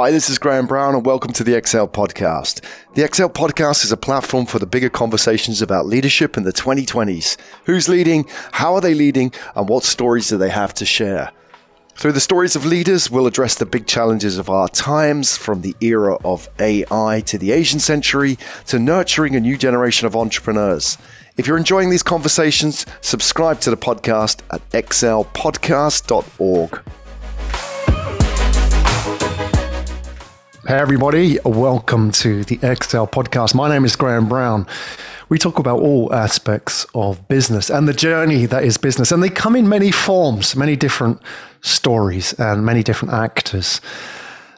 Hi, this is Graham Brown and welcome to the XL Podcast. The XL Podcast is a platform for the bigger conversations about leadership in the 2020s. Who's leading? How are they leading? And what stories do they have to share? Through the stories of leaders, we'll address the big challenges of our times, from the era of AI to the Asian century, to nurturing a new generation of entrepreneurs. If you're enjoying these conversations, subscribe to the podcast at xlpodcast.org. Hey everybody, welcome to the XL Podcast. My name is Graham Brown. We talk about all aspects of business and the journey that is business. And they come in many forms, many different stories and many different actors.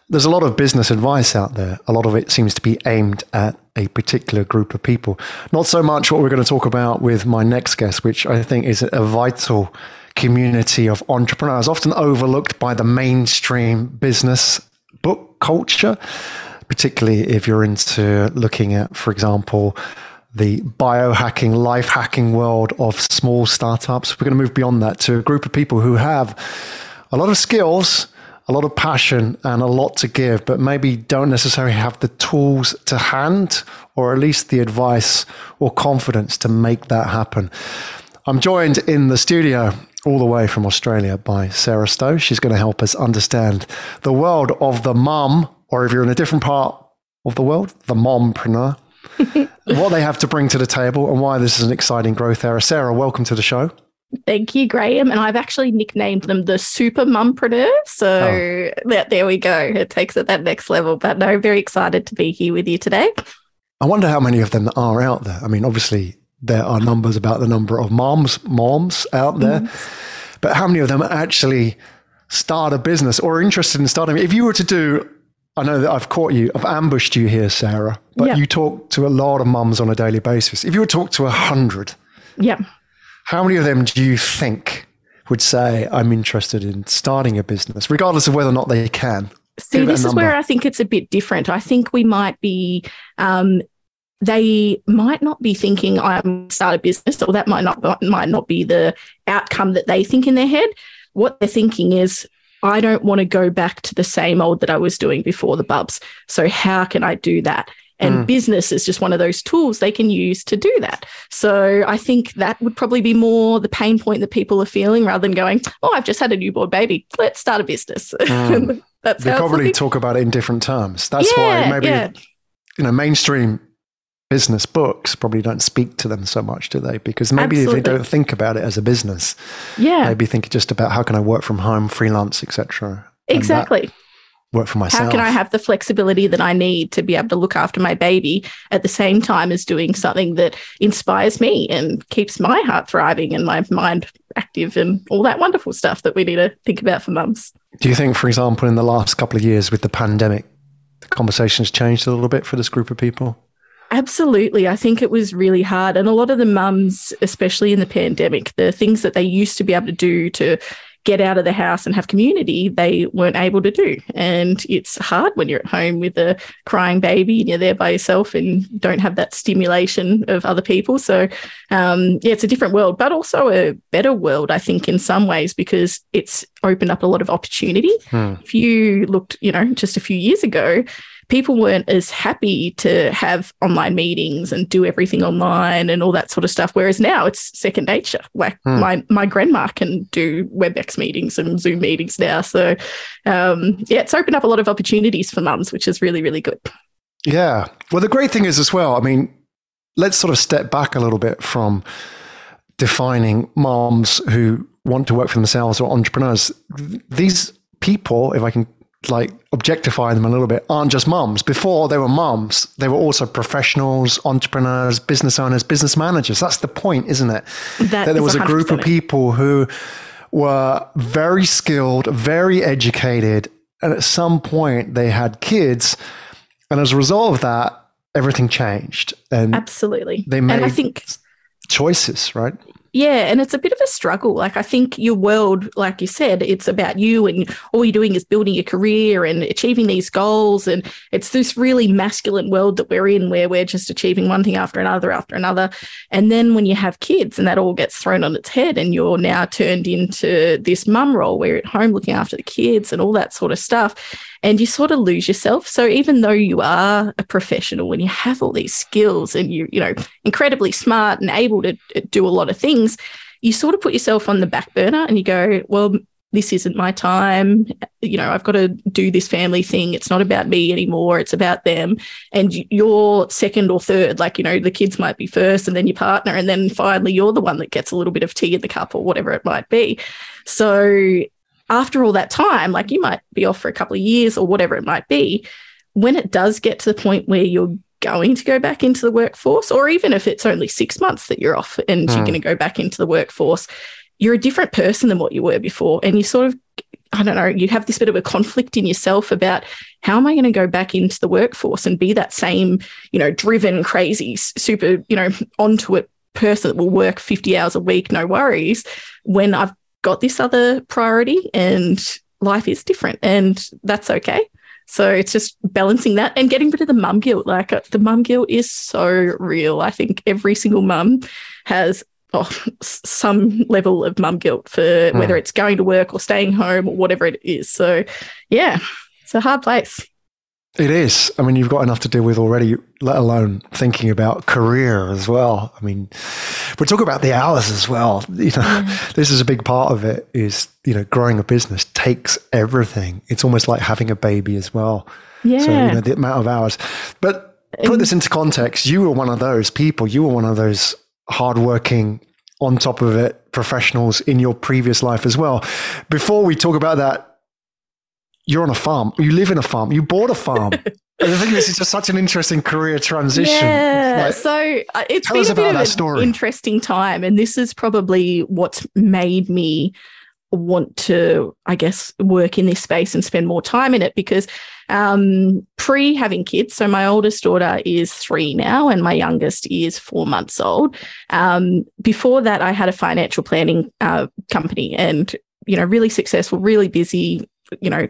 There's a lot of business advice out there. A lot of it seems to be aimed at a particular group of people. Not so much what we're going to talk about with my next guest, which I think is a vital community of entrepreneurs, often overlooked by the mainstream business book culture, particularly if you're into looking at, for example, the biohacking, life hacking world of small startups. We're going to move beyond that to a group of people who have a lot of skills, a lot of passion, and a lot to give, but maybe don't necessarily have the tools to hand, or at least the advice or confidence to make that happen. I'm joined in the studio all the way from Australia by Sarah Stowe. She's going to help us understand the world of the mum, or if you're in a different part of the world, the mompreneur, what they have to bring to the table and why this is an exciting growth era. Sarah, welcome to the show. Thank you, Graham. And I've actually nicknamed them the super mumpreneur. So there we go. It takes it that next level. But no, very excited to be here with you today. I wonder how many of them are out there. I mean, obviously, there are numbers about the number of moms out there, but how many of them actually start a business or are interested in starting? If you were to do, I know that I've caught you, I've ambushed you here, Sarah, but you talk to a lot of mums on a daily basis. If you were to talk to 100, how many of them do you think would say, I'm interested in starting a business, regardless of whether or not they can? See, this is where I think it's a bit different. I think we might be... they might not be thinking I'm start a business, or that might not be the outcome that they think in their head. What they're thinking is, I don't want to go back to the same old that I was doing before the bubs. So how can I do that? And business is just one of those tools they can use to do that. So I think that would probably be more the pain point that people are feeling, rather than going, oh, I've just had a newborn baby, let's start a business. That's they probably talk about it in different terms. That's why maybe you know, mainstream business books probably don't speak to them so much, do they? Because maybe if they don't think about it as a business, maybe think just about how can I work from home, freelance, etc. Exactly. Work for myself. How can I have the flexibility that I need to be able to look after my baby at the same time as doing something that inspires me and keeps my heart thriving and my mind active and all that wonderful stuff that we need to think about for mums. Do you think, for example, in the last couple of years with the pandemic, the conversation's changed a little bit for this group of people? Absolutely. I think it was really hard. And a lot of the mums, especially in the pandemic, the things that they used to be able to do to get out of the house and have community, they weren't able to do. And it's hard when you're at home with a crying baby and you're there by yourself and don't have that stimulation of other people. So, it's a different world, but also a better world, I think, in some ways, because it's opened up a lot of opportunity. If you looked, you know, just a few years ago, people weren't as happy to have online meetings and do everything online and all that sort of stuff. Whereas now it's second nature. Like my grandma can do WebEx meetings and Zoom meetings now. So, it's opened up a lot of opportunities for mums, which is really, really good. Yeah. Well, the great thing is as well, I mean, let's sort of step back a little bit from defining moms who want to work for themselves or entrepreneurs. These people, if I can objectifying them a little bit, aren't just mums. Before they were mums, they were also professionals, entrepreneurs, business owners, business managers. That's the point, isn't it? That there was a group of people who were very skilled, very educated, and at some point they had kids. And as a result of that, everything changed. And absolutely. They made choices, right? Yeah, and it's a bit of a struggle. Like, I think your world, like you said, it's about you and all you're doing is building your career and achieving these goals. And it's this really masculine world that we're in where we're just achieving one thing after another. And then when you have kids and that all gets thrown on its head and you're now turned into this mum role where you're at home looking after the kids and all that sort of stuff. And you sort of lose yourself. So even though you are a professional and you have all these skills and you know, incredibly smart and able to do a lot of things, you sort of put yourself on the back burner and you go, well, this isn't my time. You know, I've got to do this family thing. It's not about me anymore. It's about them. And you're second or third, like, you know, the kids might be first and then your partner. And then finally, you're the one that gets a little bit of tea in the cup or whatever it might be. So after all that time, like, you might be off for a couple of years or whatever it might be, when it does get to the point where you're going to go back into the workforce, or even if it's only 6 months that you're off and you're going to go back into the workforce, you're a different person than what you were before. And you sort of, I don't know, you have this bit of a conflict in yourself about, how am I going to go back into the workforce and be that same, you know, driven, crazy, super, you know, onto it person that will work 50 hours a week, no worries, when I've got this other priority and life is different, and that's okay. So it's just balancing that and getting rid of the mum guilt. Like, the mum guilt is so real. I think every single mum has some level of mum guilt for whether it's going to work or staying home or whatever it is. So yeah, it's a hard place. It is. I mean, you've got enough to deal with already, let alone thinking about career as well. I mean, we're talking about the hours as well. You know, This is a big part of it is, you know, growing a business takes everything. It's almost like having a baby as well. Yeah. So, you know, the amount of hours. But put this into context, you were one of those people. You were one of those hardworking, on top of it, professionals in your previous life as well. Before we talk about that, you're on a farm, you live in a farm, you bought a farm. I think this is just such an interesting career transition. Yeah, like, so it's been a bit of an interesting time. And this is probably what's made me want to, I guess, work in this space and spend more time in it, because pre having kids, so my oldest daughter is 3 now and my youngest is 4 months old. Before that, I had a financial planning company and, you know, really successful, really busy. You know,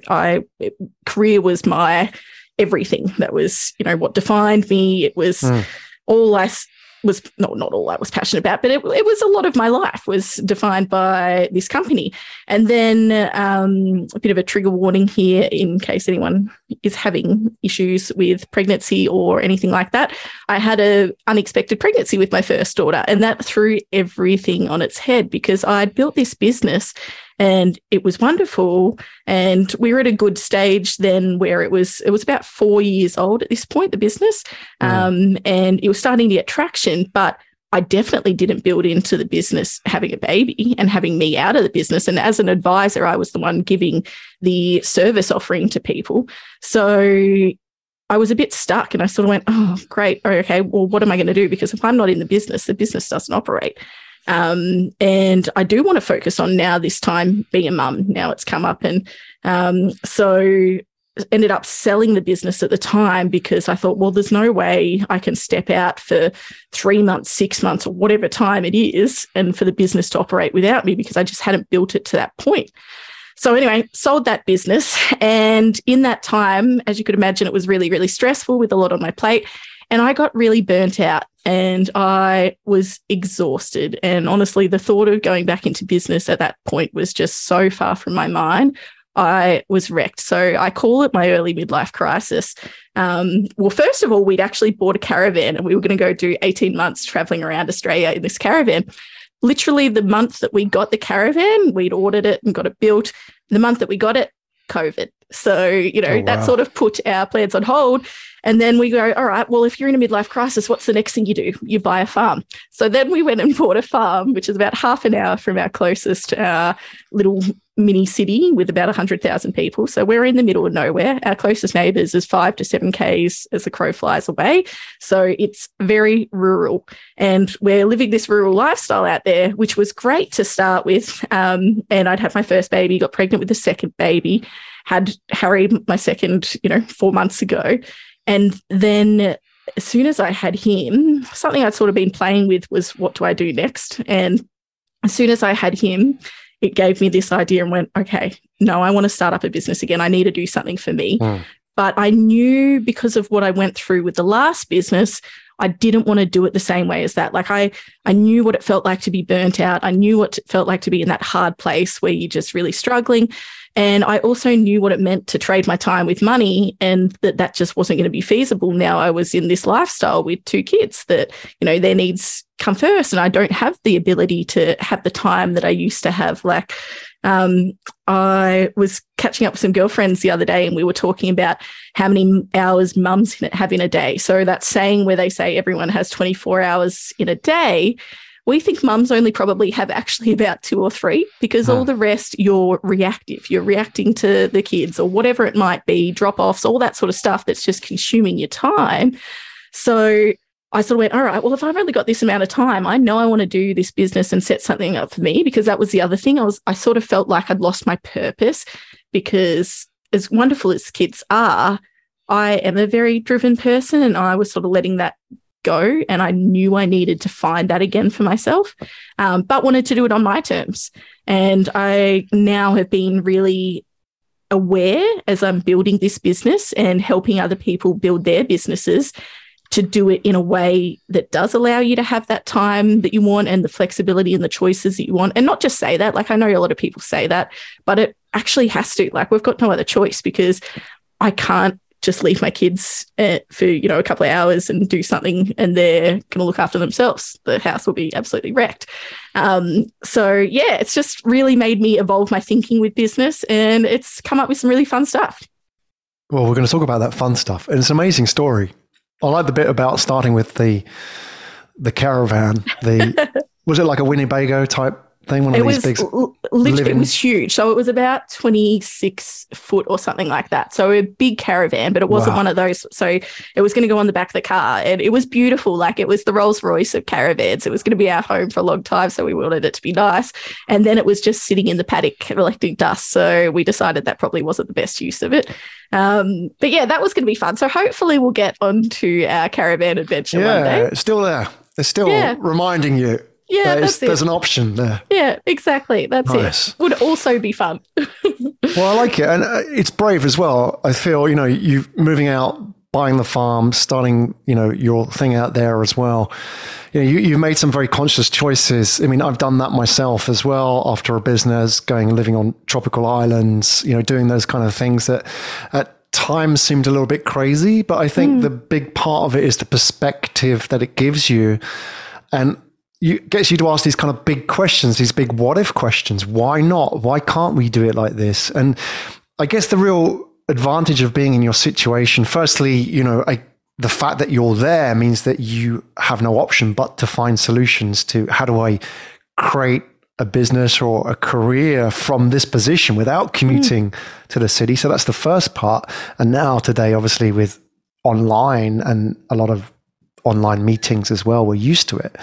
career was my everything. That was, you know, what defined me. It was all I was, not all I was passionate about, but it was a lot of my life was defined by this company. And then a bit of a trigger warning here in case anyone is having issues with pregnancy or anything like that. I had an unexpected pregnancy with my first daughter, and that threw everything on its head because I'd built this business and it was wonderful. And we were at a good stage then where it was about 4 years old at this point, the business. And it was starting to get traction. But I definitely didn't build into the business having a baby and having me out of the business. And as an advisor, I was the one giving the service offering to people. So I was a bit stuck and I sort of went, oh, great. Okay, well, what am I going to do? Because if I'm not in the business doesn't operate. And I do want to focus on now this time being a mum. Now it's come up, and so ended up selling the business at the time because I thought, well, there's no way I can step out for 3 months, 6 months or whatever time it is and for the business to operate without me because I just hadn't built it to that point. So anyway, sold that business, and in that time, as you could imagine, it was really, really stressful with a lot on my plate. And I got really burnt out and I was exhausted. And honestly, the thought of going back into business at that point was just so far from my mind. I was wrecked. So I call it my early midlife crisis. Well, first of all, we'd actually bought a caravan and we were going to go do 18 months traveling around Australia in this caravan. Literally the month that we got the caravan, we'd ordered it and got it built. The month that we got it, COVID. So, you know, that sort of put our plans on hold. And then we go, all right, well, if you're in a midlife crisis, what's the next thing you do? You buy a farm. So then we went and bought a farm, which is about half an hour from our closest little mini city with about 100,000 people. So we're in the middle of nowhere. Our closest neighbours is 5 to 7 Ks as the crow flies away. So it's very rural. And we're living this rural lifestyle out there, which was great to start with. And I'd had my first baby, got pregnant with the second baby, had Harry, my second, you know, 4 months ago. And then as soon as I had him, something I'd sort of been playing with was, what do I do next? And as soon as I had him, it gave me this idea and went, okay, no, I want to start up a business again. I need to do something for me. Mm. But I knew because of what I went through with the last business, I didn't want to do it the same way as that. Like I knew what it felt like to be burnt out. I knew what it felt like to be in that hard place where you're just really struggling. And I also knew what it meant to trade my time with money, and that just wasn't going to be feasible. Now I was in this lifestyle with two kids that, you know, their needs come first, and I don't have the ability to have the time that I used to have. Like I was catching up with some girlfriends the other day, and we were talking about how many hours mums have in a day. So that saying where they say everyone has 24 hours in a day, we think mums only probably have actually about 2 or 3, because all the rest you're reactive. You're reacting to the kids or whatever it might be, drop-offs, all that sort of stuff that's just consuming your time. So I sort of went, all right, well, if I've only got this amount of time, I know I want to do this business and set something up for me, because that was the other thing. I sort of felt like I'd lost my purpose, because as wonderful as kids are, I am a very driven person, and I was sort of letting that go, and I knew I needed to find that again for myself, but wanted to do it on my terms. And I now have been really aware as I'm building this business and helping other people build their businesses to do it in a way that does allow you to have that time that you want and the flexibility and the choices that you want. And not just say that, like I know a lot of people say that, but it actually has to, like we've got no other choice, because I can't just leave my kids for, you know, a couple of hours and do something and they're going to look after themselves. The house will be absolutely wrecked. So, yeah, it's just really made me evolve my thinking with business, and it's come up with some really fun stuff. Well, we're going to talk about that fun stuff. And it's an amazing story. I like the bit about starting with the caravan. The was it like a Winnebago type thing? One of these big. Literally, it was huge. So it was about 26 foot or something like that. So a big caravan, but it wasn't one of those. So it was going to go on the back of the car, and it was beautiful. Like it was the Rolls Royce of caravans. It was going to be our home for a long time, so we wanted it to be nice. And then it was just sitting in the paddock collecting dust. So we decided that probably wasn't the best use of it. But yeah, that was going to be fun. So hopefully we'll get onto our caravan adventure one day. Yeah, it's still there. It's still reminding you. Yeah, there's an option there. Yeah, exactly. That's nice. It would also be fun. Well, I like it. And it's brave as well. I feel, you know, you moving out, buying the farm, starting, you know, your thing out there as well. You know, you've made some very conscious choices. I mean, I've done that myself as well, after a business, going and living on tropical islands, you know, doing those kind of things that at times seemed a little bit crazy. But I think the big part of it is the perspective that it gives you. And it gets you to ask these kind of big questions, these big what-if questions. Why not? Why can't we do it like this? And I guess the real advantage of being in your situation, firstly, you know, the fact that you're there means that you have no option but to find solutions to how do I create a business or a career from this position without commuting to the city. So that's the first part. And now today, obviously, with online and a lot of online meetings as well, we're used to it.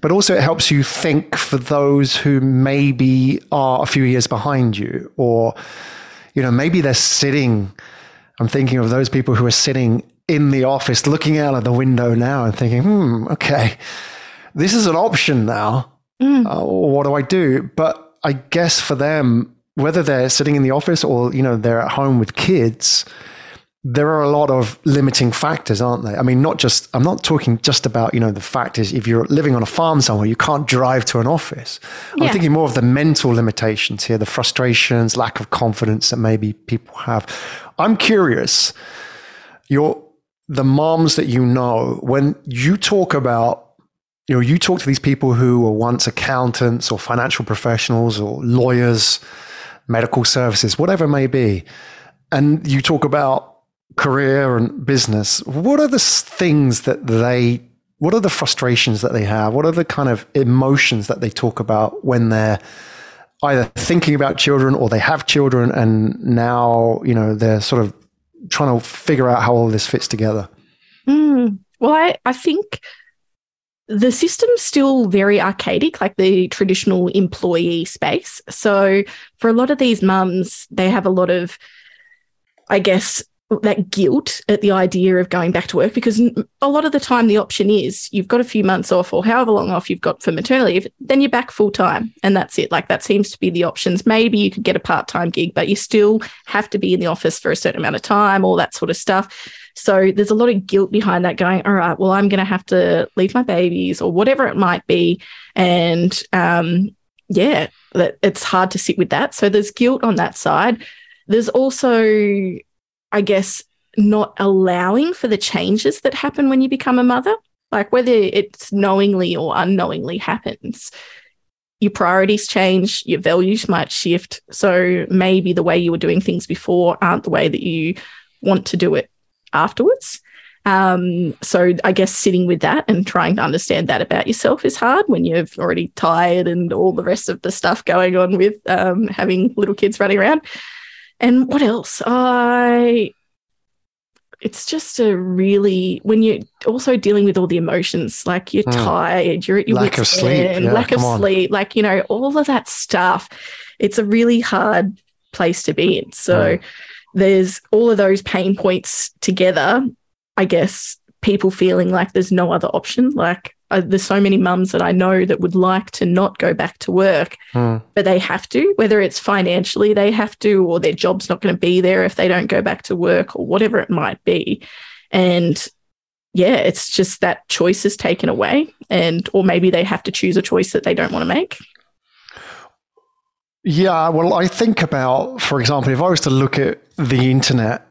But also it helps you think for those who maybe are a few years behind you, or, you know, maybe they're sitting. I'm thinking of those people who are sitting in the office looking out of the window now and thinking, okay, this is an option now. What do I do? But I guess for them, whether they're sitting in the office or, you know, they're at home with kids, there are a lot of limiting factors, aren't there? I mean, I'm not talking just about, you know, the fact is if you're living on a farm somewhere, you can't drive to an office. Yeah. I'm thinking more of the mental limitations here, the frustrations, lack of confidence that maybe people have. I'm curious, the moms that you know, when you talk about, you know, you talk to these people who were once accountants or financial professionals or lawyers, medical services, whatever it may be, and you talk about career and business, what are the frustrations that they have? What are the kind of emotions that they talk about when they're either thinking about children or they have children and now, you know, they're sort of trying to figure out how all this fits together? Well, I think the system's still very archaic, like the traditional employee space. So for a lot of these mums, they have a lot of, I guess, that guilt at the idea of going back to work, because a lot of the time the option is you've got a few months off or however long off you've got for maternity leave, then you're back full time and that's it. Like that seems to be the options. Maybe you could get a part-time gig, but you still have to be in the office for a certain amount of time, all that sort of stuff. So there's a lot of guilt behind that going, all right, well, I'm going to have to leave my babies or whatever it might be. And yeah, it's hard to sit with that. So there's guilt on that side. There's also, I guess, not allowing for the changes that happen when you become a mother, like whether it's knowingly or unknowingly happens. Your priorities change, your values might shift. So maybe the way you were doing things before aren't the way that you want to do it afterwards. So I guess sitting with that and trying to understand that about yourself is hard when you're already tired and all the rest of the stuff going on with having little kids running around. And what else? It's just a really, when you're also dealing with all the emotions, like you're tired, you're at your lack of sleep, like, you know, all of that stuff. It's a really hard place to be in. So there's all of those pain points together. I guess people feeling like there's no other option. Like there's so many mums that I know that would like to not go back to work, but they have to, whether it's financially they have to, or their job's not going to be there if they don't go back to work or whatever it might be. And yeah, it's just that choice is taken away, and or maybe they have to choose a choice that they don't want to make. Yeah, well, I think about, for example, if I was to look at the internet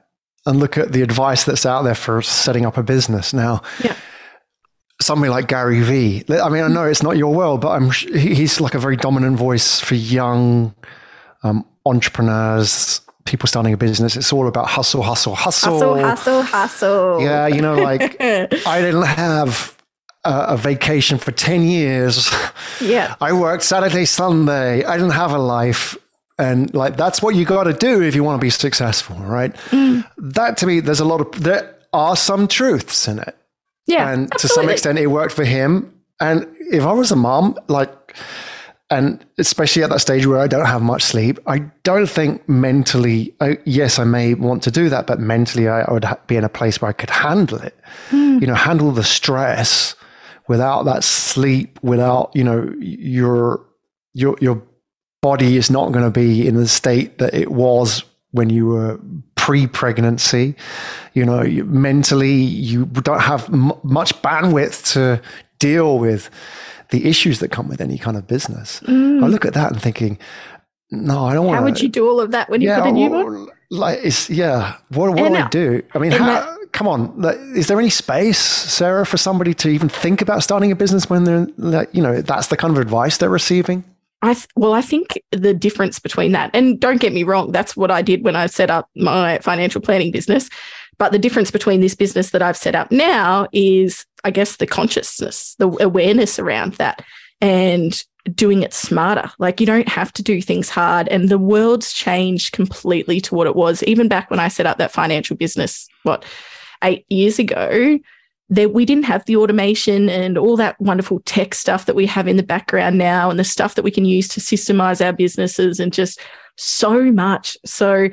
and look at the advice that's out there for setting up a business now. Yeah. Somebody like Gary Vee. I mean, I know it's not your world, but he's like a very dominant voice for young entrepreneurs, people starting a business. It's all about hustle, hustle, hustle. Yeah, you know, like I didn't have a vacation for 10 years. Yeah. I worked Saturday, Sunday. I didn't have a life. And like, that's what you got to do if you want to be successful, right? That to me, there are some truths in it. Yeah, and absolutely. To some extent, it worked for him. And if I was a mom, like, and especially at that stage where I don't have much sleep, I don't think mentally, yes, I may want to do that, but mentally I would be in a place where I could handle it, you know, handle the stress without that sleep, without, you know, your body is not going to be in the state that it was when you were pre-pregnancy. You know, mentally you don't have much bandwidth to deal with the issues that come with any kind of business. I look at that and thinking, no, I don't want to. How would you do all of that when you've got a newborn? Like, what do I do? I mean, come on, like, is there any space, Sarah, for somebody to even think about starting a business when they're, like, you know, that's the kind of advice they're receiving? I think the difference between that, and don't get me wrong, that's what I did when I set up my financial planning business. But the difference between this business that I've set up now is, I guess, the consciousness, the awareness around that, and doing it smarter. Like, you don't have to do things hard, and the world's changed completely to what it was. Even back when I set up that financial business, 8 years ago, that we didn't have the automation and all that wonderful tech stuff that we have in the background now, and the stuff that we can use to systemize our businesses, and just so much. So,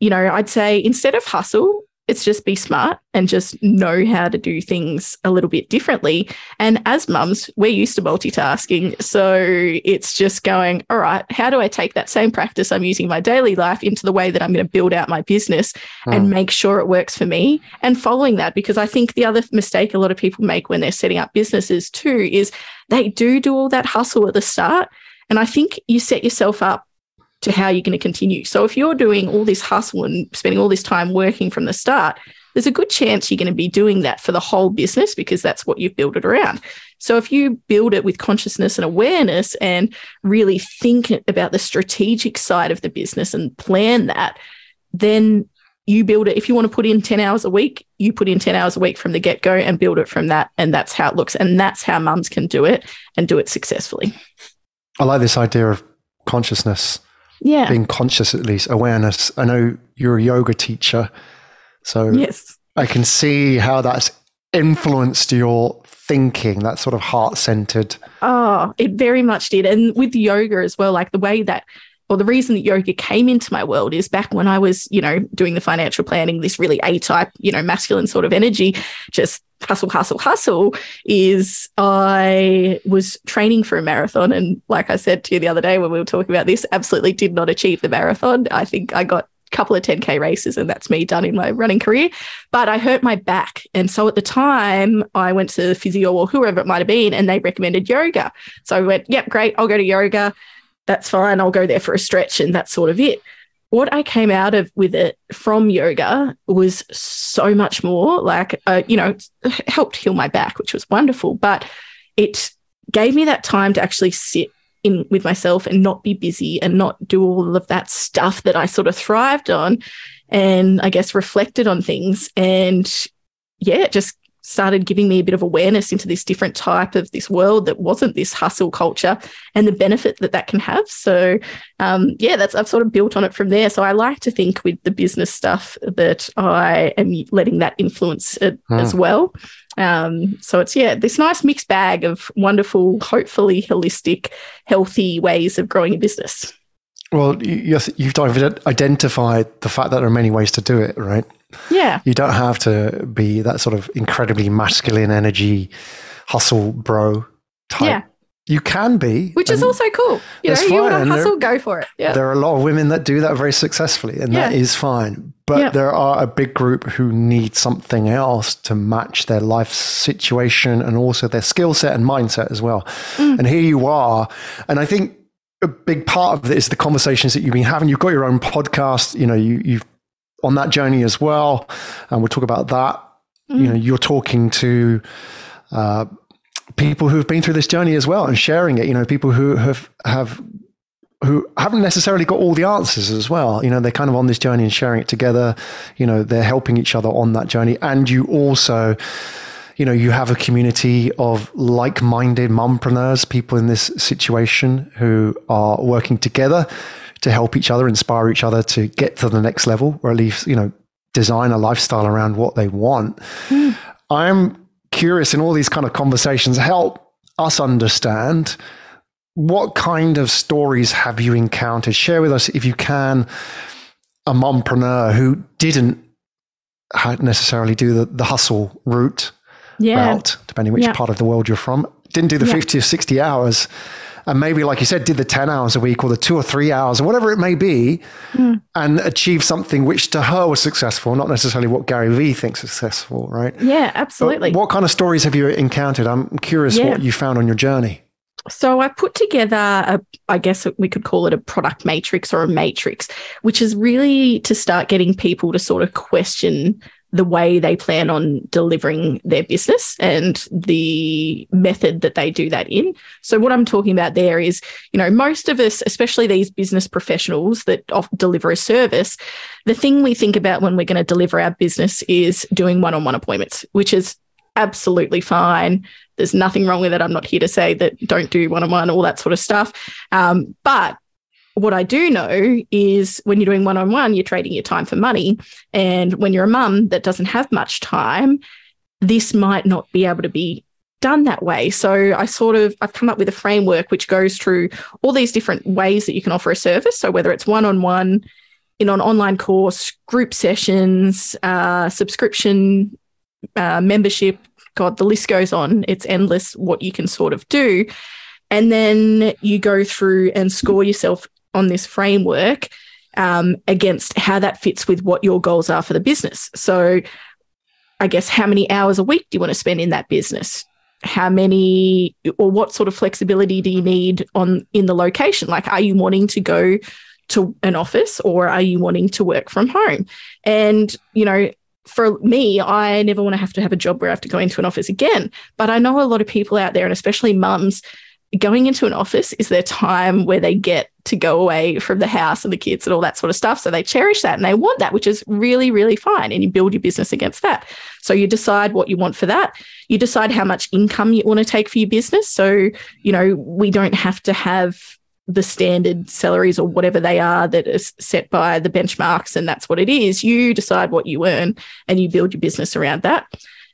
you know, I'd say instead of hustle, it's just be smart and just know how to do things a little bit differently. And as mums, we're used to multitasking. So it's just going, all right, how do I take that same practice I'm using in my daily life into the way that I'm going to build out my business and make sure it works for me, and following that? Because I think the other mistake a lot of people make when they're setting up businesses too is they do all that hustle at the start. And I think you set yourself up to how you're going to continue. So if you're doing all this hustle and spending all this time working from the start, there's a good chance you're going to be doing that for the whole business, because that's what you've built it around. So if you build it with consciousness and awareness and really think about the strategic side of the business and plan that, then you build it. If you want to put in 10 hours a week, you put in 10 hours a week from the get-go and build it from that. And that's how it looks. And that's how mums can do it and do it successfully. I like this idea of consciousness. Yeah. Being conscious, at least, awareness. I know you're a yoga teacher, so yes. I can see how that's influenced your thinking, that sort of heart-centered. Oh, it very much did. And with yoga as well, like the way that or the reason that yoga came into my world is back when I was, doing the financial planning, this really A-type, masculine sort of energy, just hustle, is I was training for a marathon. And like I said to you the other day when we were talking about this, absolutely did not achieve the marathon. I think I got a couple of 10K races and that's me done in my running career. But I hurt my back. And so at the time I went to the physio or whoever it might have been and they recommended yoga. So I went, yep, great, I'll go to yoga. That's fine, I'll go there for a stretch and that's sort of it. What I came out of with it from yoga was so much more, helped heal my back, which was wonderful. But it gave me that time to actually sit in with myself and not be busy and not do all of that stuff that I sort of thrived on and I guess reflected on things. And, it just started giving me a bit of awareness into this different type of this world that wasn't this hustle culture and the benefit that that can have. So, I've sort of built on it from there. So I like to think with the business stuff that I am letting that influence it as well. So it's, this nice mixed bag of wonderful, hopefully holistic, healthy ways of growing a business. Well, you've identified the fact that there are many ways to do it, right? Yeah. You don't have to be that sort of incredibly masculine energy, hustle bro type. Yeah. You can be. Which is also cool. You want to hustle, go for it. Yeah. There are a lot of women that do that very successfully and that is fine. But there are a big group who need something else to match their life situation and also their skill set and mindset as well. Mm. And here you are. And I think a big part of it is the conversations that you've been having. You've got your own podcast, you've on that journey as well. And we'll talk about that. Mm. You're talking to people who've been through this journey as well and sharing it, people who haven't necessarily got all the answers as well. They're kind of on this journey and sharing it together. They're helping each other on that journey. And you also, you have a community of like-minded mompreneurs, people in this situation who are working together to help each other, inspire each other to get to the next level, or at least, design a lifestyle around what they want. Mm. I'm curious in all these kind of conversations, help us understand what kind of stories have you encountered? Share with us, if you can, a mompreneur who didn't necessarily do the hustle route. Yeah. Route, depending which part of the world you're from, didn't do the 50 or 60 hours, and maybe, like you said, did the 10 hours a week or the 2 or 3 hours or whatever it may be, and achieved something which to her was successful, not necessarily what Gary Vee thinks successful, right? Yeah, absolutely. But what kind of stories have you encountered? I'm curious what you found on your journey. So I put together, I guess we could call it a product matrix or a matrix, which is really to start getting people to sort of question the way they plan on delivering their business and the method that they do that in. So what I'm talking about there is, most of us, especially these business professionals that deliver a service, the thing we think about when we're going to deliver our business is doing one-on-one appointments, which is absolutely fine. There's nothing wrong with it. I'm not here to say that don't do one-on-one, all that sort of stuff. But what I do know is when you're doing one-on-one, you're trading your time for money. And when you're a mum that doesn't have much time, this might not be able to be done that way. So I've come up with a framework which goes through all these different ways that you can offer a service. So whether it's one-on-one, in an online course, group sessions, subscription, membership, God, the list goes on. It's endless what you can sort of do. And then you go through and score yourself on this framework against how that fits with what your goals are for the business. So I guess how many hours a week do you want to spend in that business? How many or what sort of flexibility do you need in the location? Like, are you wanting to go to an office or are you wanting to work from home? And, for me, I never want to have a job where I have to go into an office again. But I know a lot of people out there, and especially mums, going into an office is their time where they get to go away from the house and the kids and all that sort of stuff. So they cherish that and they want that, which is really, really fine. And you build your business against that. So you decide what you want for that. You decide how much income you want to take for your business. So, we don't have to have the standard salaries or whatever they are that is set by the benchmarks, and that's what it is. You decide what you earn and you build your business around that.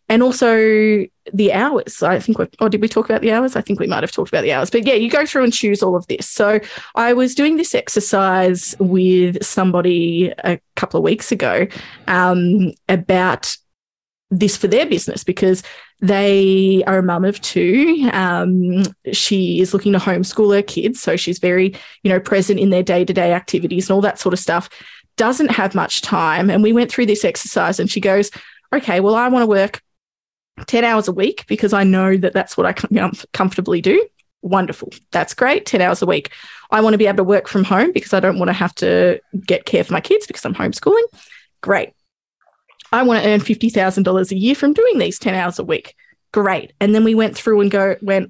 And also the hours. I think, did we talk about the hours? I think we might have talked about the hours. But yeah, you go through and choose all of this. So I was doing this exercise with somebody a couple of weeks ago about this for their business, because they are a mum of two. She is looking to homeschool her kids. So she's very, present in their day-to-day activities and all that sort of stuff. Doesn't have much time. And we went through this exercise and she goes, okay, well, I want to work 10 hours a week because I know that that's what I can comfortably do. Wonderful. That's great. 10 hours a week. I want to be able to work from home because I don't want to have to get care for my kids because I'm homeschooling. Great. I want to earn $50,000 a year from doing these 10 hours a week. Great. And then we went through and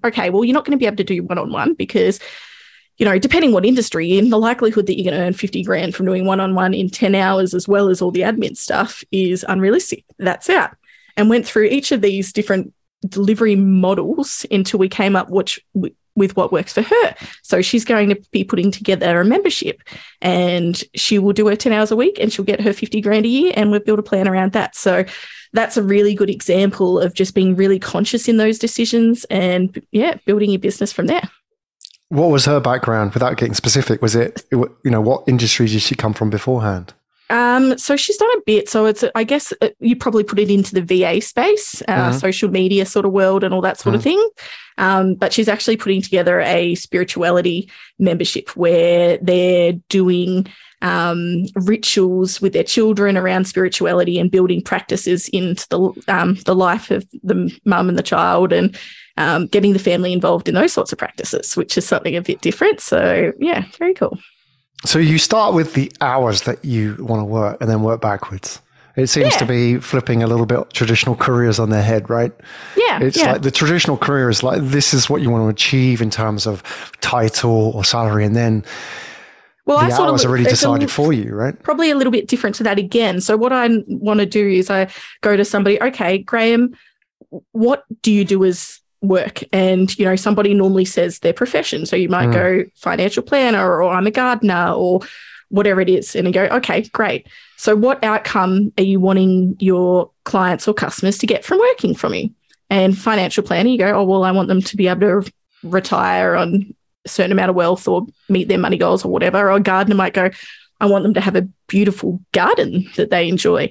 okay, well, you're not going to be able to do one-on-one because, depending what industry you're in, the likelihood that you're going to earn $50,000 from doing one-on-one in 10 hours as well as all the admin stuff is unrealistic. That's out. And went through each of these different delivery models until we came up with what works for her. So she's going to be putting together a membership and she will do her 10 hours a week and she'll get her $50,000 a year, and we'll build a plan around that. So that's a really good example of just being really conscious in those decisions and building your business from there. What was her background without getting specific? Was it, what industry did she come from beforehand? So she's done a bit. So it's, I guess you probably put it into the VA space, social media sort of world and all that sort of thing. But she's actually putting together a spirituality membership where they're doing rituals with their children around spirituality and building practices into the life of the mum and the child, and getting the family involved in those sorts of practices, which is something a bit different. So yeah, very cool. So you start with the hours that you want to work and then work backwards. It seems to be flipping a little bit traditional careers on their head, right? Yeah. It's like the traditional career is like, this is what you want to achieve in terms of title or salary. And then the hours are already decided for you, right? Probably a little bit different to that again. So what I want to do is I go to somebody, okay, Graham, what do you do as work? And somebody normally says their profession, so you might go financial planner, or I'm a gardener, or whatever it is, and you go, okay, great, so what outcome are you wanting your clients or customers to get from working from you? And financial planner, you go, oh well, I want them to be able to retire on a certain amount of wealth or meet their money goals or whatever. Or a gardener might go, I want them to have a beautiful garden that they enjoy.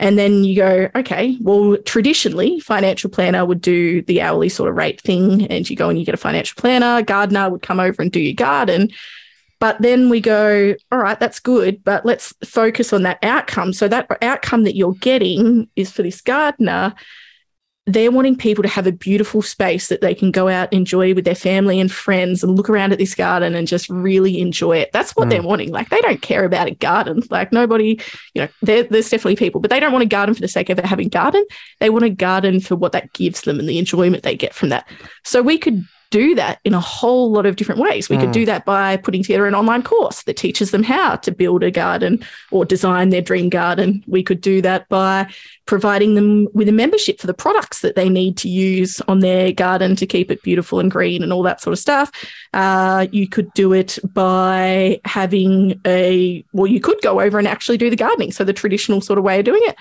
And then you go, okay, well, traditionally, financial planner would do the hourly sort of rate thing, and you go and you get a financial planner. Gardener would come over and do your garden. But then we go, all right, that's good, but let's focus on that outcome. So that outcome that you're getting is for this gardener. They're wanting people to have a beautiful space that they can go out, enjoy with their family and friends, and look around at this garden and just really enjoy it. That's what they're wanting. Like, they don't care about a garden. Like, nobody, there's definitely people, but they don't want a garden for the sake of having garden. They want a garden for what that gives them and the enjoyment they get from that. So we could do that in a whole lot of different ways. We could do that by putting together an online course that teaches them how to build a garden or design their dream garden. We could do that by providing them with a membership for the products that they need to use on their garden to keep it beautiful and green and all that sort of stuff. You could do it by having you could go over and actually do the gardening, so the traditional sort of way of doing it.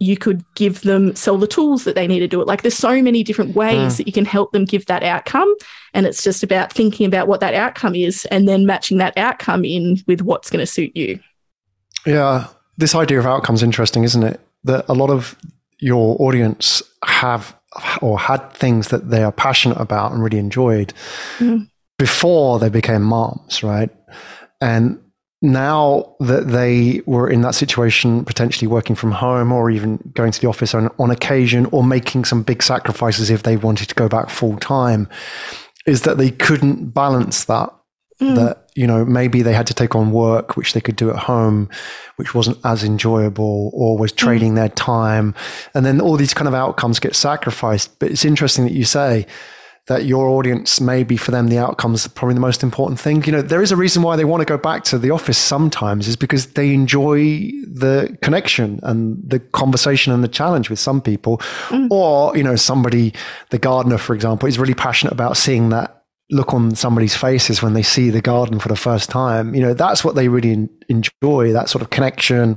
You could give them, sell the tools that they need to do it. Like, there's so many different ways that you can help them give that outcome. And it's just about thinking about what that outcome is and then matching that outcome in with what's going to suit you. Yeah. This idea of outcome's interesting, isn't it? That a lot of your audience have or had things that they are passionate about and really enjoyed before they became moms, right? And now that they were in that situation, potentially working from home or even going to the office on occasion, or making some big sacrifices if they wanted to go back full time, is that they couldn't balance that. That, maybe they had to take on work, which they could do at home, which wasn't as enjoyable, or was trading their time. And then all these kind of outcomes get sacrificed. But it's interesting that you say that your audience, maybe for them, the outcomes are probably the most important thing. There is a reason why they want to go back to the office sometimes, is because they enjoy the connection and the conversation and the challenge with some people. Or, somebody, the gardener, for example, is really passionate about seeing that look on somebody's faces when they see the garden for the first time. That's what they really enjoy, that sort of connection.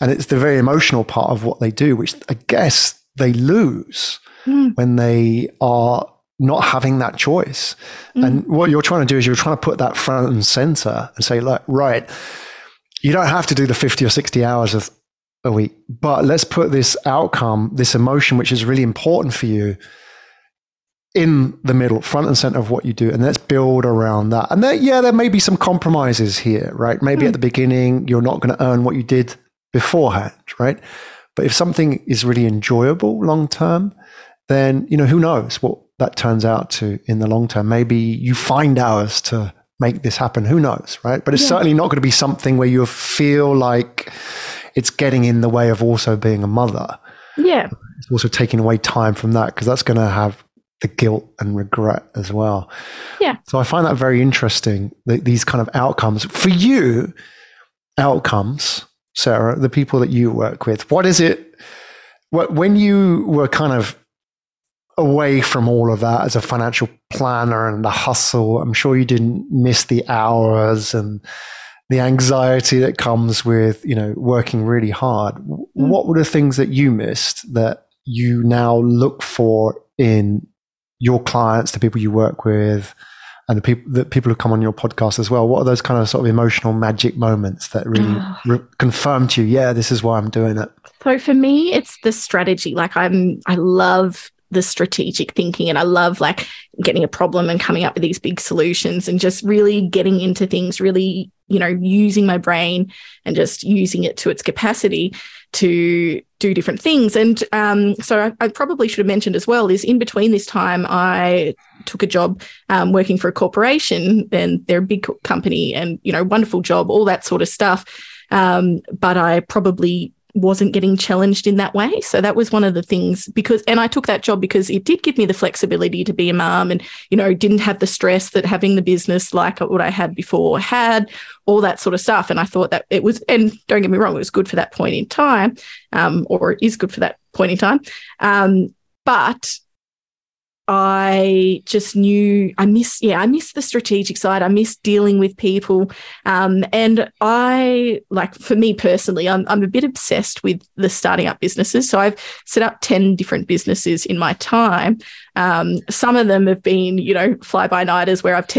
And it's the very emotional part of what they do, which I guess they lose when they are not having that choice. And what you're trying to do is you're trying to put that front and center and say, look, right, you don't have to do the 50 or 60 hours of a week, but let's put this outcome, this emotion, which is really important for you, in the middle, front and center of what you do, and let's build around that. And that, yeah, there may be some compromises here, right? Maybe at the beginning, you're not going to earn what you did beforehand, right? But if something is really enjoyable long-term, then, you know, who knows what that turns out to in the long term. Maybe you find hours to make this happen. Who knows, right? But it's certainly not going to be something where you feel like it's getting in the way of also being a mother. Yeah. It's also taking away time from that, because that's going to have the guilt and regret as well. Yeah. So I find that very interesting, these kind of outcomes. For you, outcomes, Sarah, the people that you work with, what is it, when you were kind of away from all of that as a financial planner and the hustle, I'm sure you didn't miss the hours and the anxiety that comes with, you know, working really hard. What were the things that you missed that you now look for in your clients, the people you work with, and the people who come on your podcast as well? What are those kind of sort of emotional magic moments that really confirm to you, yeah, this is why I'm doing it? So for me, it's the strategy. Like I love the strategic thinking, and I love like getting a problem and coming up with these big solutions and just really getting into things, really, you know, using my brain and just using it to its capacity to do different things. And so I probably should have mentioned as well is in between this time, I took a job working for a corporation, and they're a big company and, you know, wonderful job, all that sort of stuff. But I probably wasn't getting challenged in that way. So that was one of the things, and I took that job because it did give me the flexibility to be a mum and, you know, didn't have the stress that having the business like what I had before had, all that sort of stuff. And I thought that it was, and don't get me wrong, it was good for that point in time, or it is good for that point in time. But I just knew I miss the strategic side. I miss dealing with people. And I, like for me personally, I'm a bit obsessed with the starting up businesses. So I've set up 10 different businesses in my time. Some of them have been, you know, fly-by-nighters where I've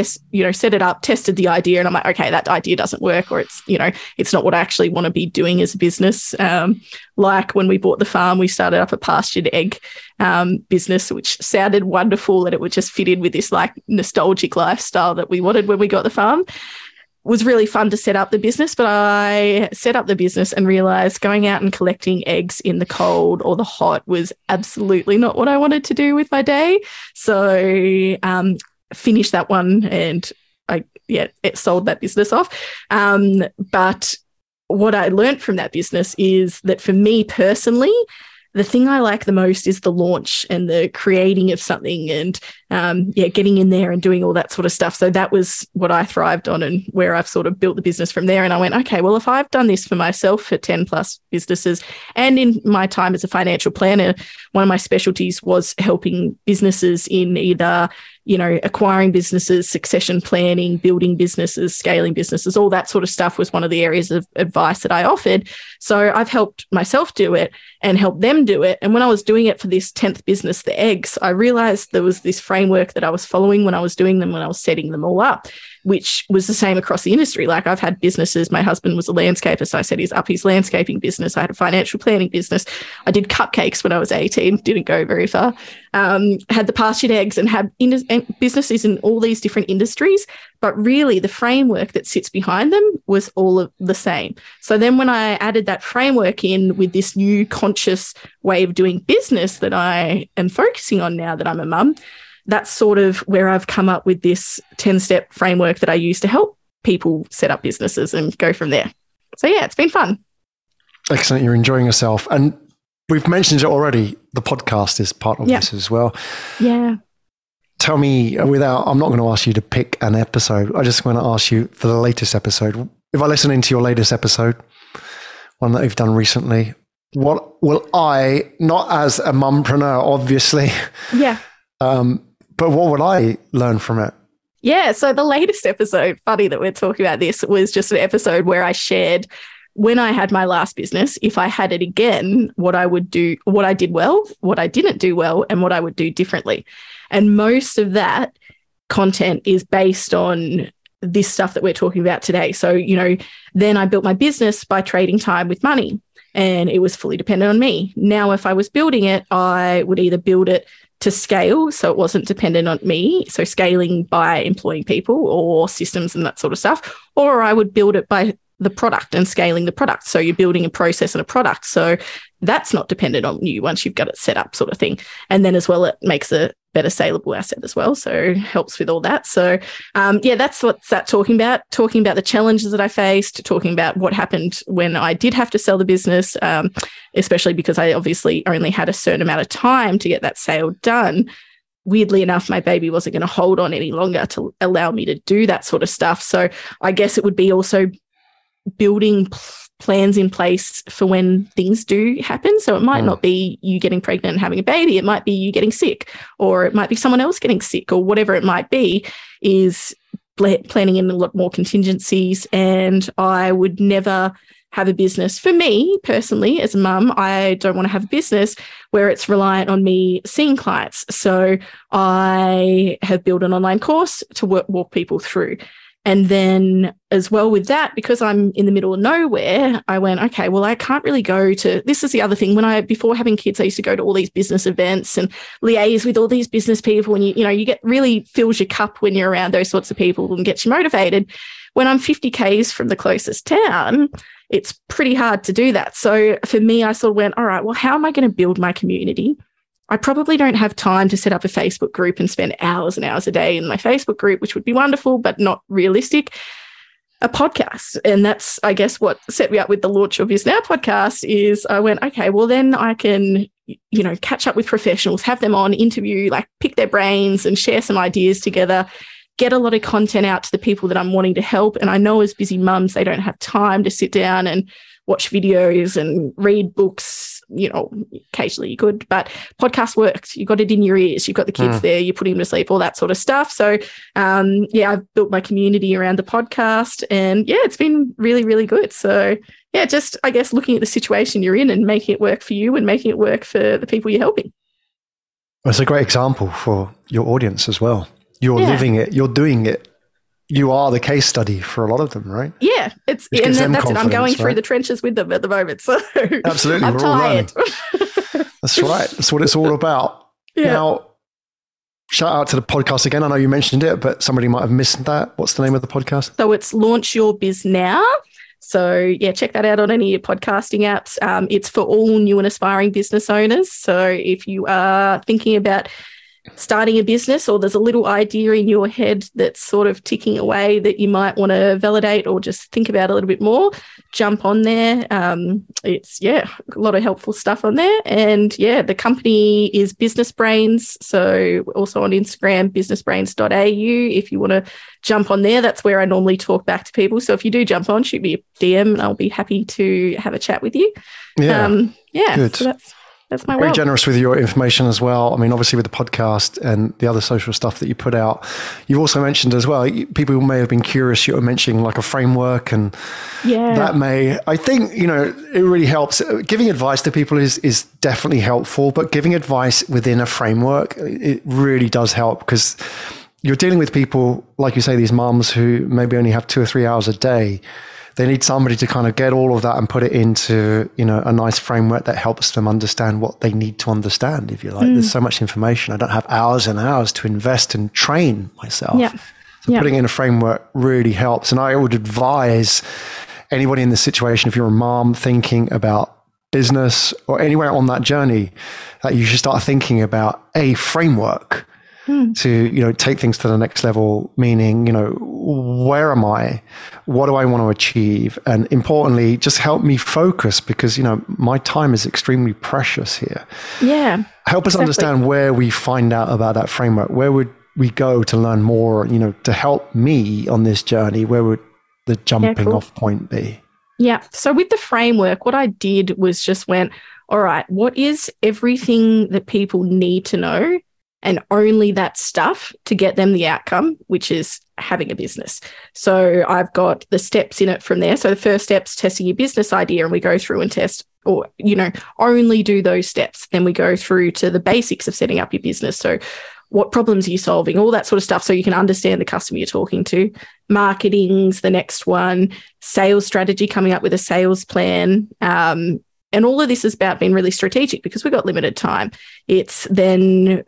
set it up, tested the idea, and I'm like, okay, that idea doesn't work, or it's, you know, it's not what I actually want to be doing as a business. Like when we bought the farm, we started up a pastured egg business, which sounded wonderful, that it would just fit in with this like nostalgic lifestyle that we wanted when we got the farm. It was really fun to set up the business, but I set up the business and realised going out and collecting eggs in the cold or the hot was absolutely not what I wanted to do with my day. So finished that one, and it sold that business off. But what I learned from that business is that for me personally, the thing I like the most is the launch and the creating of something and, getting in there and doing all that sort of stuff. So that was what I thrived on and where I've sort of built the business from there. And I went, okay, well, if I've done this for myself for 10 plus businesses, and in my time as a financial planner, one of my specialties was helping businesses in either, you know, acquiring businesses, succession planning, building businesses, scaling businesses, all that sort of stuff was one of the areas of advice that I offered. So I've helped myself do it and helped them do it. And when I was doing it for this 10th business, the eggs, I realized there was this framework that I was following when I was doing them, when I was setting them all up, which was the same across the industry. Like I've had businesses, my husband was a landscaper, so I set his up his landscaping business. I had a financial planning business. I did cupcakes when I was 18, didn't go very far. Had the pastured eggs and had businesses in all these different industries, but really the framework that sits behind them was all of the same. So then when I added that framework in with this new conscious way of doing business that I am focusing on now that I'm a mum, that's sort of where I've come up with this 10-step framework that I use to help people set up businesses and go from there. So, yeah, it's been fun. Excellent. You're enjoying yourself. And we've mentioned it already. The podcast is part of this as well. Yeah. Tell me, I'm not going to ask you to pick an episode. I just want to ask you for the latest episode. If I listen into your latest episode, one that you've done recently, what will I, not as a mumpreneur, obviously. Yeah. But what would I learn from it? Yeah. So the latest episode, funny that we're talking about this, was just an episode where I shared when I had my last business, if I had it again, what I would do, what I did well, what I didn't do well, and what I would do differently. And most of that content is based on this stuff that we're talking about today. So, you know, then I built my business by trading time with money, and it was fully dependent on me. Now, if I was building it, I would either build it to scale, so it wasn't dependent on me, so scaling by employing people or systems and that sort of stuff, or I would build it by the product and scaling the product. So you're building a process and a product, so that's not dependent on you once you've got it set up, sort of thing. And then as well, it makes a better saleable asset as well, so helps with all that. So yeah, that's what that's talking about the challenges that I faced, talking about what happened when I did have to sell the business, especially because I obviously only had a certain amount of time to get that sale done. Weirdly enough, my baby wasn't going to hold on any longer to allow me to do that sort of stuff. So I guess it would be also building plans in place for when things do happen. So it might not be you getting pregnant and having a baby. It might be you getting sick, or it might be someone else getting sick, or whatever it might be, is planning in a lot more contingencies. And I would never have a business. For me personally, as a mum, I don't want to have a business where it's reliant on me seeing clients. So I have built an online course to walk people through. And then as well with that, because I'm in the middle of nowhere, I went, okay, well, I can't really go to, this is the other thing. When I, before having kids, I used to go to all these business events and liaise with all these business people. And you know, you get really fills your cup when you're around those sorts of people and gets you motivated. When I'm 50 Ks from the closest town, it's pretty hard to do that. So for me, I sort of went, all right, well, how am I going to build my community? I probably don't have time to set up a Facebook group and spend hours and hours a day in my Facebook group, which would be wonderful, but not realistic. A podcast. And that's, I guess, what set me up with the Launch Your Biz Now podcast is I went, okay, well, then I can, you know, catch up with professionals, have them on, interview, like pick their brains and share some ideas together, get a lot of content out to the people that I'm wanting to help. And I know as busy mums, they don't have time to sit down and watch videos and read books, you know, occasionally you could, but podcast works. You got it in your ears. You've got the kids there, you put him to sleep, all that sort of stuff. So, yeah, I've built my community around the podcast, and yeah, it's been really, really good. So yeah, just, I guess, looking at the situation you're in and making it work for you and making it work for the people you're helping. That's a great example for your audience as well. You're living it, you're doing it. You are the case study for a lot of them, right? Yeah, it's and that's it. I'm going through the trenches with them at the moment, so absolutely, I'm tired. That's right. That's what it's all about. Yeah. Now, shout out to the podcast again. I know you mentioned it, but somebody might have missed that. What's the name of the podcast? So it's Launch Your Biz Now. So yeah, check that out on any of your podcasting apps. It's for all new and aspiring business owners. So if you are thinking about starting a business, or there's a little idea in your head that's sort of ticking away that you might want to validate or just think about a little bit more, jump on there. It's, yeah, a lot of helpful stuff on there. And yeah, the company is Business Brains. So also on Instagram, businessbrains.au. If you want to jump on there, that's where I normally talk back to people. So if you do jump on, shoot me a DM and I'll be happy to have a chat with you. Yeah. Good. So that's my Very generous with your information as well. I mean, obviously with the podcast and the other social stuff that you put out, you also mentioned as well, people may have been curious, you were mentioning like a framework, and that may, I think, you know, it really helps. Giving advice to people is definitely helpful, but giving advice within a framework, it really does help, because you're dealing with people, like you say, these mums who maybe only have 2 or 3 hours a day. They need somebody to kind of get all of that and put it into, you know, a nice framework that helps them understand what they need to understand, if you like. There's so much information. I don't have hours and hours to invest and train myself. So putting in a framework really helps. And I would advise anybody in this situation, if you're a mom thinking about business or anywhere on that journey, that you should start thinking about a framework to, you know, take things to the next level, meaning, you know, where am I? What do I want to achieve? And importantly, just help me focus, because, you know, my time is extremely precious here. Yeah. Help us understand where we find out about that framework. Where would we go to learn more, you know, to help me on this journey? Where would the jumping off point be? Yeah. So with the framework, what I did was just went, all right, what is everything that people need to know? And only that stuff to get them the outcome, which is having a business. So I've got the steps in it from there. So the first step's testing your business idea, and we go through and test, or, you know, only do those steps. Then we go through to the basics of setting up your business. So what problems are you solving? All that sort of stuff, so you can understand the customer you're talking to. Marketing's the next one. Sales strategy, coming up with a sales plan. And all of this is about being really strategic because we've got limited time. It's then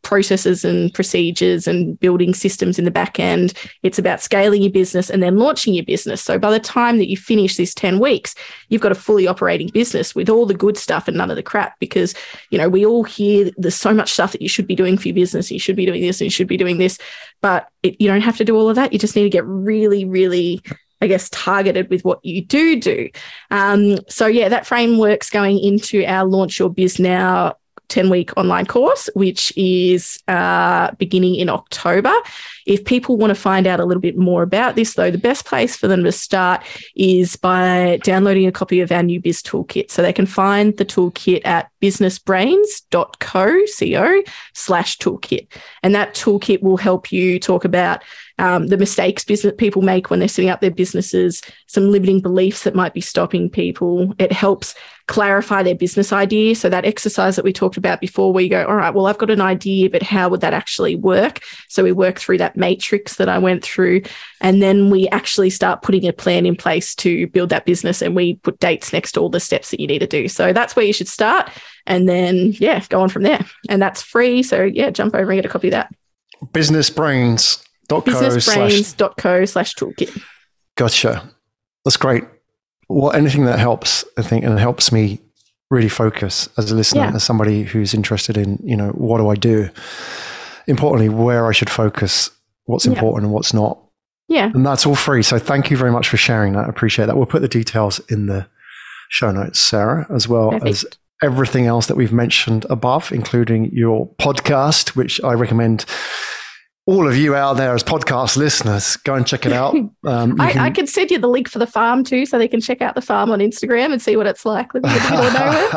processes and procedures and building systems in the back end. It's about scaling your business and then launching your business. So by the time that you finish this 10 weeks, you've got a fully operating business with all the good stuff and none of the crap, because, you know, we all hear there's so much stuff that you should be doing for your business. You should be doing this and you should be doing this, but you don't have to do all of that. You just need to get really, really, I guess, targeted with what you do. So that framework's going into our Launch Your Biz Now 10-week online course, which is beginning in October. If people want to find out a little bit more about this, though, the best place for them to start is by downloading a copy of our new Biz Toolkit. So they can find the toolkit at businessbrains.co/toolkit. And that toolkit will help you talk about the mistakes business people make when they're setting up their businesses, some limiting beliefs that might be stopping people. It helps clarify their business idea. So that exercise that we talked about before, where you go, all right, well, I've got an idea, but how would that actually work? So we work through that matrix that I went through, and then we actually start putting a plan in place to build that business, and we put dates next to all the steps that you need to do. So that's where you should start, and then, yeah, go on from there. And that's free. So, yeah, jump over and get a copy of that. Businessbrains.co/toolkit. Gotcha. That's great. Well, anything that helps, I think, and it helps me really focus as a listener, as somebody who's interested in, you know, what do I do? Importantly, where I should focus, what's important and what's not. Yeah. And that's all free. So thank you very much for sharing that. I appreciate that. We'll put the details in the show notes, Sarah, as well as everything else that we've mentioned above, including your podcast, which I recommend all of you out there as podcast listeners, go and check it out. I can send you the link for the farm too, so they can check out the farm on Instagram and see what it's like living in the middle of nowhere.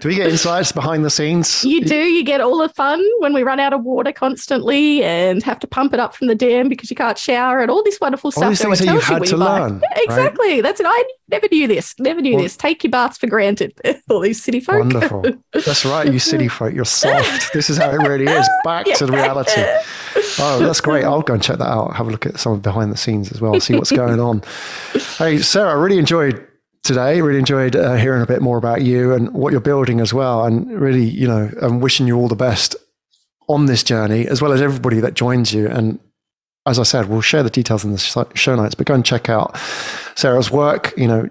Do we get insights behind the scenes? You do. You get all the fun when we run out of water constantly and have to pump it up from the dam because you can't shower and all this wonderful all stuff. These things that you had to learn. Yeah, exactly. Right? That's it. I never knew this. Take your baths for granted. All these city folk. Wonderful. That's right. You city folk. You're soft. This is how it really is. Back to the reality. Oh, that's great. I'll go and check that out. Have a look at some of behind the scenes as well. See what's going on. Hey, Sarah, I really enjoyed today. Really enjoyed hearing a bit more about you and what you're building as well. And really, you know, I'm wishing you all the best on this journey, as well as everybody that joins you. And as I said, we'll share the details in the show notes, but go and check out Sarah's work, you know,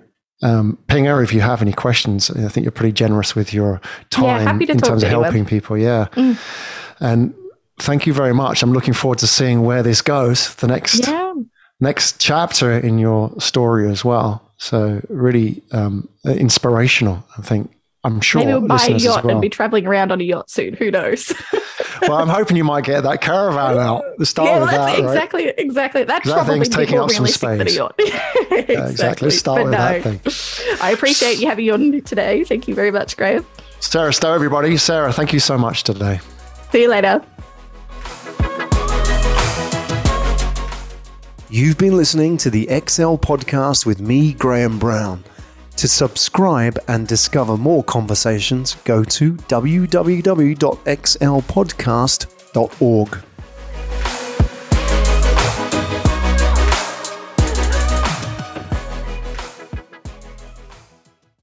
ping her if you have any questions. I think you're pretty generous with your time in terms of helping people. Yeah. Mm. And thank you very much. I'm looking forward to seeing where this goes, the next chapter in your story as well. So really inspirational, I think. I'm sure. Maybe we'll buy a yacht and be traveling around on a yacht soon. Who knows? Well, I'm hoping you might get that caravan out. The start of that, exactly, right? Exactly. That's probably thing's taking up some space. Exactly. Let's start with that thing. I appreciate you having me on today. Thank you very much, Graham. Sarah Stowe, everybody. Sarah, thank you so much today. See you later. You've been listening to the XL Podcast with me, Graham Brown. To subscribe and discover more conversations, go to www.xlpodcast.org.